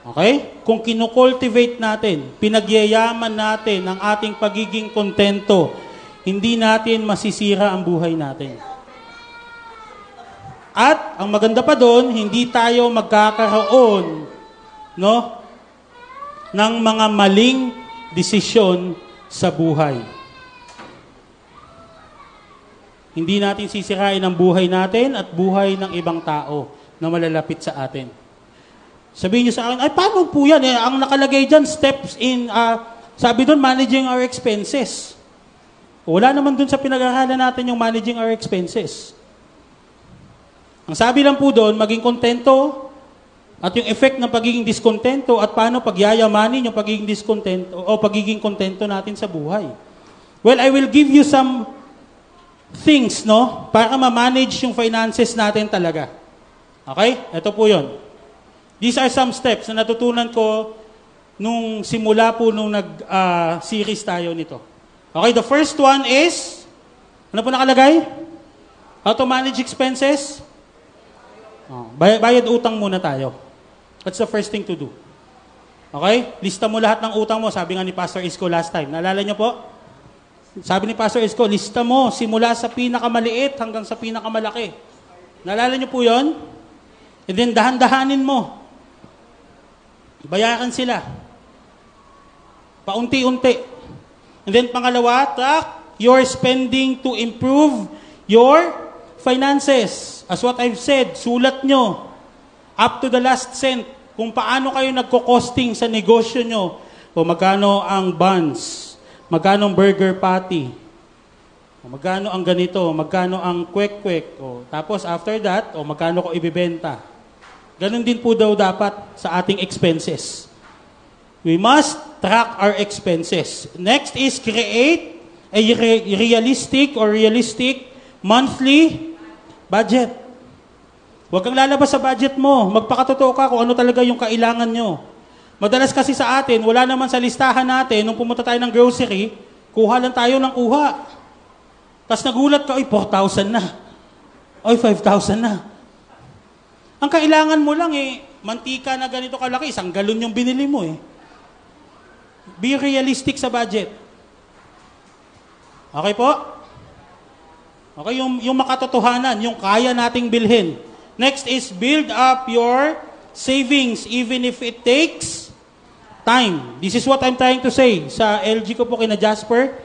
Okay? Kung kinocultivate natin, pinagyayaman natin ang ating pagiging kontento, hindi natin masisira ang buhay natin. At ang maganda pa doon, hindi tayo magkakaroon ng mga maling desisyon sa buhay. Hindi natin sisirain ang buhay natin at buhay ng ibang tao na malalapit sa atin. Sabihin nyo sa akin, ay paano po yan? Eh, ang nakalagay dyan, steps in, sabi doon, managing our expenses. Wala naman doon sa pinag-aralan natin yung managing our expenses. Ang sabi lang po doon, maging kontento at yung effect ng pagiging diskontento at paano pagyayamanin yung pagiging diskontento o pagiging kontento natin sa buhay. Well, I will give you some things, para ma-manage yung finances natin talaga. Okay? Ito po yun. These are some steps na natutunan ko nung simula po nung nag-series tayo nito. Okay, the first one is, ano po nakalagay? How to manage expenses? Oh, bayad utang muna tayo. That's the first thing to do. Okay? Lista mo lahat ng utang mo. Sabi nga ni Pastor Isko last time. Naalala niyo po? Sabi ni Pastor Isko, lista mo simula sa pinakamaliit hanggang sa pinakamalaki. Naalala niyo po yun? And then dahan-dahanin mo. Bayaran sila. Paunti-unti. And then pangalawa, track your spending to improve your finances. As what I've said, sulat nyo up to the last cent kung paano kayo nagko-costing sa negosyo nyo. O magkano ang buns, magkano ang burger patty, o magkano ang ganito, magkano ang kwek-kwek. O tapos after that, o magkano ko ibibenta. Ganun din po daw dapat sa ating expenses. We must track our expenses. Next is create a realistic monthly budget. Huwag kang lalabas sa budget mo. Magpakatotoo ka kung ano talaga yung kailangan nyo. Madalas kasi sa atin, wala naman sa listahan natin, nung pumunta tayo ng grocery, kuha lang tayo ng kuha. Tapos nagulat ka, ay 4,000 na. Ay 5,000 na. Ang kailangan mo lang mantika na ganito kalaki, isang galon yung binili mo Be realistic sa budget. Okay po? Okay, yung makatotohanan, yung kaya nating bilhin. Next is build up your savings even if it takes time. This is what I'm trying to say. Sa LG ko po kina Jasper,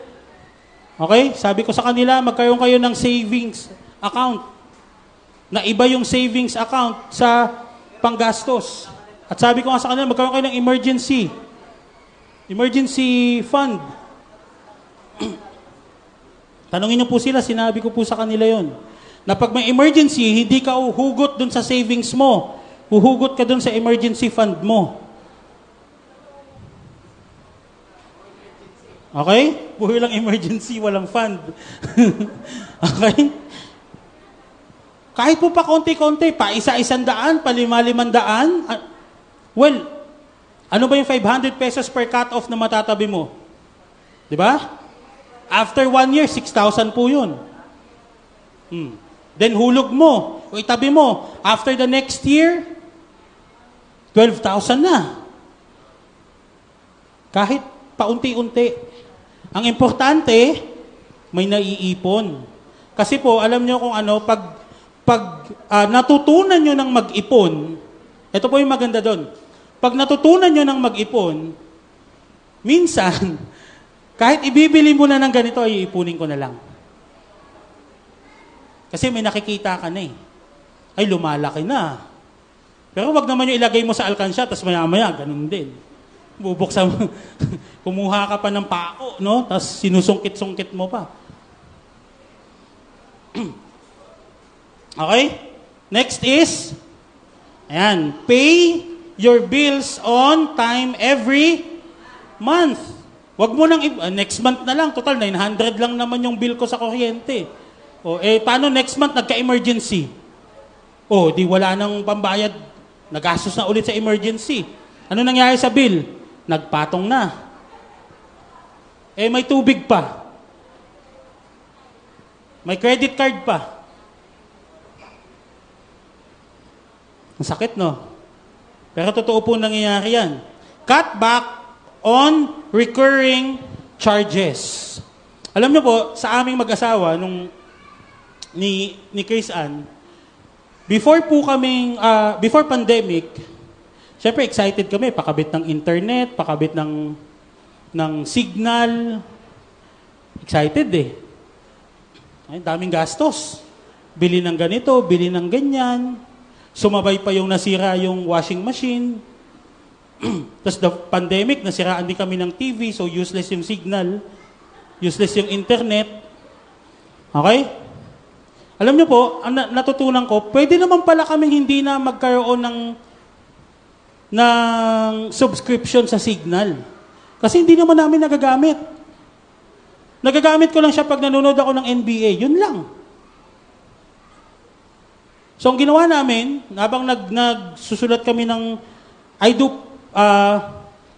okay? Sabi ko sa kanila, magkaroon kayo ng savings account na iba yung savings account sa panggastos. At sabi ko nga sa kanila, magkaroon kayo ng emergency fund. Tanungin niyo po sila, sinabi ko po sa kanila yon. Na pag may emergency, hindi ka uhugot dun sa savings mo. Uhugot ka dun sa emergency fund mo. Okay? Buhay lang emergency, walang fund. Okay? Kahit po pa konti-konti, pa isa-100, pa lima-500. Well, ano ba yung 500 pesos per cut-off na matatabi mo? Diba? After 1 year, 6,000 po yun. Then hulog mo, o itabi mo, after the next year, 12,000 na. Kahit paunti-unti. Ang importante, may naiipon. Kasi po, alam nyo kung ano, pag natutunan nyo ng mag-ipon, ito po yung maganda doon. Pag natutunan nyo ng mag-ipon, minsan, kahit ibibili mo na ng ganito, ay iipunin ko na lang. Kasi may nakikita ka na Ay, lumalaki na. Pero wag naman yung ilagay mo sa alkansya, tapos maya-maya, ganun din. Bubuksan mo. Kumuha ka pa ng pao, Tapos sinusungkit-sungkit mo pa. Okay? Next is, pay your bills on time every month. Wag mo nang, next month na lang, total, 900 lang naman yung bill ko sa kuryente. Paano next month nagka-emergency? Di wala nang pambayad. Nagastos na ulit sa emergency. Ano nangyari sa bill? Nagpatong na. May tubig pa. May credit card pa. Ang sakit, Pero totoo po nangyayari yan. Cut back on recurring charges. Alam niyo po, sa aming mag-asawa, nung ni Chris Ann, before pandemic, syempre excited kami, pakabit ng internet, pakabit ng signal. Excited Ay, daming gastos. Bili ng ganito, bili ng ganyan. Sumabay pa yung nasira yung washing machine. Tapos the pandemic, nasiraan din kami ng TV, so useless yung signal, useless yung internet. Okay? Alam niyo po, ang natutunan ko, pwede naman pala kaming hindi na magkaroon ng subscription sa Signal. Kasi hindi naman namin nagagamit. Nagagamit ko lang siya pag nanonood ako ng NBA. Yun lang. So, ang ginawa namin, habang nagsusulat kami ng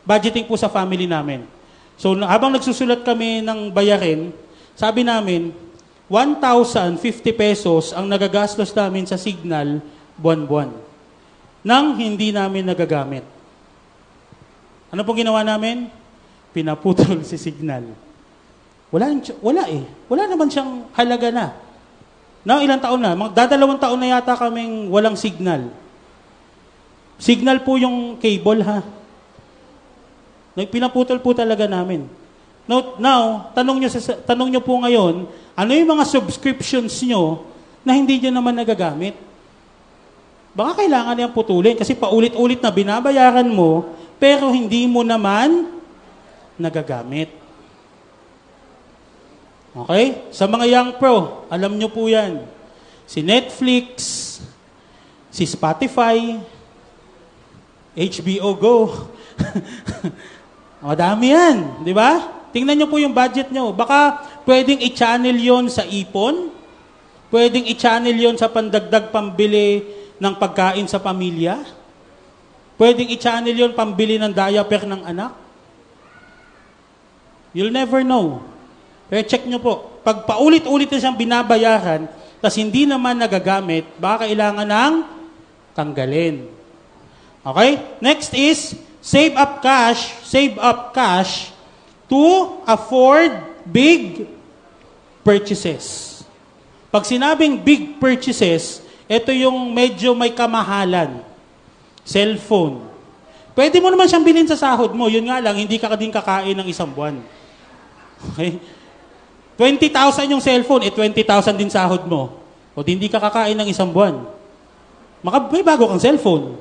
budgeting po sa family namin. So, habang nagsusulat kami ng bayarin, sabi namin, 1,050 pesos ang nagagastos namin sa Signal buwan-buwan nang hindi namin nagagamit. Ano pong ginawa namin? Pinaputol si Signal. Wala. Wala naman siyang halaga na. Now, ilang taon na? Dadalawang taon na yata kaming walang signal. Signal po yung cable, Pinaputol po talaga namin. Now, tanong nyo po ngayon, ano yung mga subscriptions nyo na hindi nyo naman nagagamit? Baka kailangan niyang putulin kasi paulit-ulit na binabayaran mo pero hindi mo naman nagagamit. Okay? Sa mga young pro, alam nyo po yan. Si Netflix, si Spotify, HBO Go. Madami yan, di ba? Tingnan nyo po yung budget nyo. Baka pwedeng i-channel yon sa ipon, pwedeng i-channel yon sa pandagdag pambili ng pagkain sa pamilya, pwedeng i-channel yon pambili ng diaper ng anak. You'll never know. Pero check nyo po. Pag paulit-ulit na siyang binabayaran, tas hindi naman nagagamit, baka kailangan ng tanggalin. Okay? Next is, save up cash to afford big purchases. Pag sinabing big purchases, ito yung medyo may kamahalan. Cellphone. Pwede mo naman siyang bilhin sa sahod mo, yun nga lang, hindi ka din kakain ng isang buwan. Okay? 20,000 yung cellphone, 20,000 din sahod mo. O di hindi ka kakain ng isang buwan. May bago kang cellphone.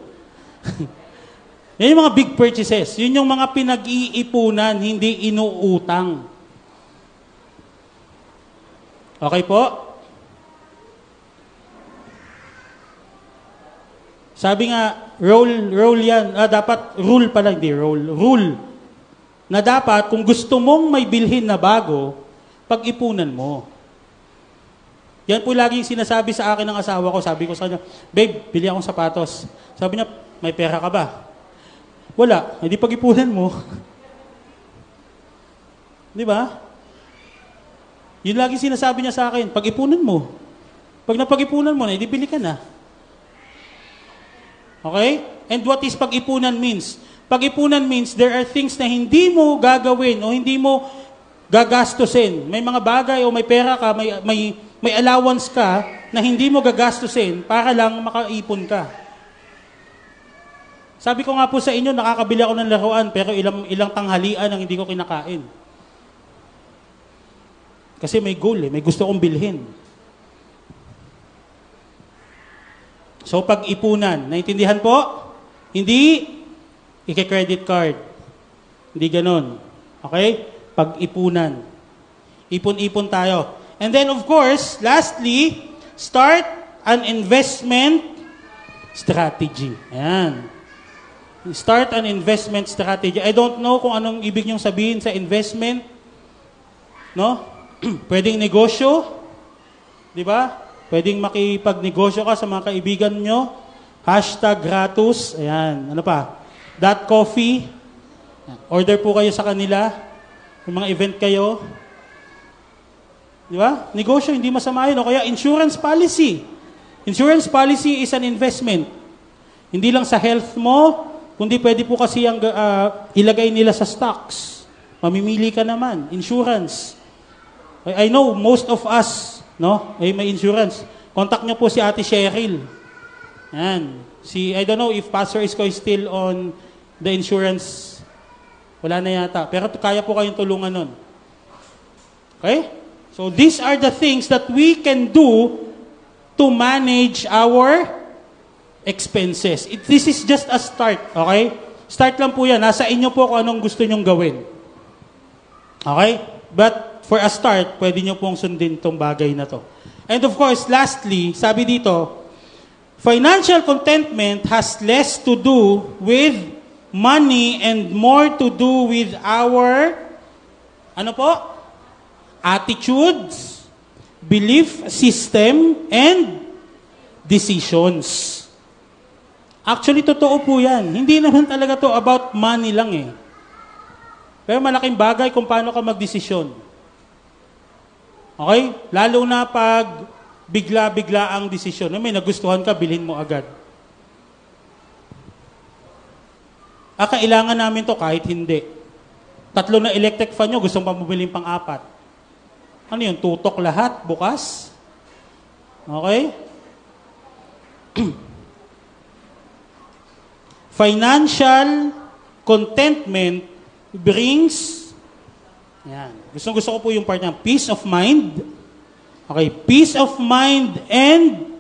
Yan yung mga big purchases. Yun yung mga pinag-iipunan, hindi inuutang. Okay po? Sabi nga, rule na dapat kung gusto mong may bilhin na bago, pag-ipunan mo. Yan po laging sinasabi sa akin ng asawa ko. Sabi ko sa kanya, babe, bili akong sapatos. Sabi niya, may pera ka ba? Wala. Hindi pag-ipunan mo. Di ba? Yun laging sinasabi niya sa akin, pag-ipunan mo. Pag napag-ipunan mo na, hindi bili ka na. Okay? And what is pag-ipunan means? Pag-ipunan means there are things na hindi mo gagawin o hindi mo gagastusin. May mga bagay o may pera ka, may allowance ka na hindi mo gagastusin para lang makaipon ka. Sabi ko nga po sa inyo, nakakabili ako ng laruan pero ilang tanghalian ang hindi ko kinakain. Kasi may goal eh, may gusto kong bilhin. So pag-ipunan, naintindihan po? Hindi i-credit card. Hindi ganun. Okay? Pag-ipunan. Ipon-ipon tayo. And then of course, lastly, start an investment strategy. Ayan. Start an investment strategy. I don't know kung anong ibig niyong sabihin sa investment. No? Pwedeng negosyo. Di ba? Pwedeng makipagnegosyo ka sa mga kaibigan nyo. #gratus. Ayan. Ano pa? .coffee. Order po kayo sa kanila. Yung mga event kayo. Di ba? Negosyo, hindi masama yun. O kaya insurance policy. Insurance policy is an investment. Hindi lang sa health mo, kundi pwede po kasi ang ilagay nila sa stocks. Mamimili ka naman. Insurance. I know most of us, no? Ay may insurance. Contact nyo po si Ate Sheryl. Yan. I don't know if Pastor Isko is still on the insurance. Wala na yata. Pero kaya po kayong tulungan nun. Okay? So these are the things that we can do to manage our expenses. This is just a start. Okay? Start lang po yan. Nasa inyo po kung anong gusto nyong gawin. Okay? But for a start, pwede nyo pong sundin tong bagay na to. And of course, lastly, sabi dito, financial contentment has less to do with money and more to do with our attitudes, belief system, and decisions. Actually, totoo po yan. Hindi naman talaga to about money lang eh. Pero malaking bagay kung paano ka magdesisyon. Okay? Lalo na pag bigla-bigla ang desisyon. May nagustuhan ka, bilhin mo agad. Kailangan namin to kahit hindi. 3 na electric fan nyo, gusto pa bumili pang 4. Ano yun? Tutok lahat, bukas? Okay? Financial contentment brings, yan. Gusto ko po yung part ng peace of mind. Okay, peace of mind and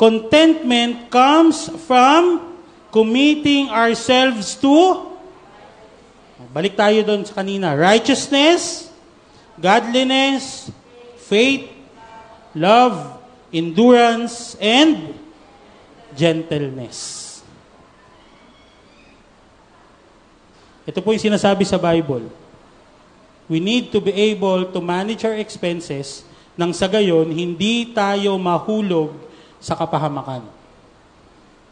contentment comes from committing ourselves to, balik tayo doon sa kanina, righteousness, godliness, faith, love, endurance, and gentleness. Ito po yung sinasabi sa Bible. We need to be able to manage our expenses nang sa gayon, hindi tayo mahulog sa kapahamakan.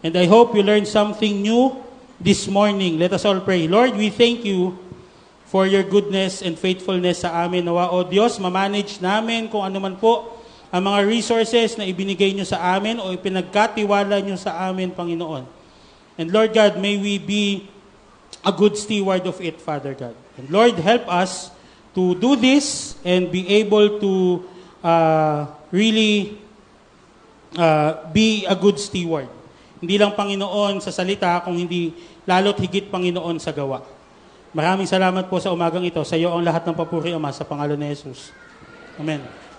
And I hope you learned something new this morning. Let us all pray. Lord, we thank you for your goodness and faithfulness sa amin. Nawa, O Diyos, mamanage namin kung ano man po ang mga resources na ibinigay nyo sa amin o ipinagkatiwala nyo sa amin, Panginoon. And Lord God, may we be a good steward of it, Father God. And Lord, help us to do this and be able to really be a good steward. Hindi lang, Panginoon, sa salita, kung hindi lalo't higit, Panginoon, sa gawa. Maraming salamat po sa umagang ito. Sa iyo ang lahat ng papuri, Ama, sa pangalan ni Jesus. Amen.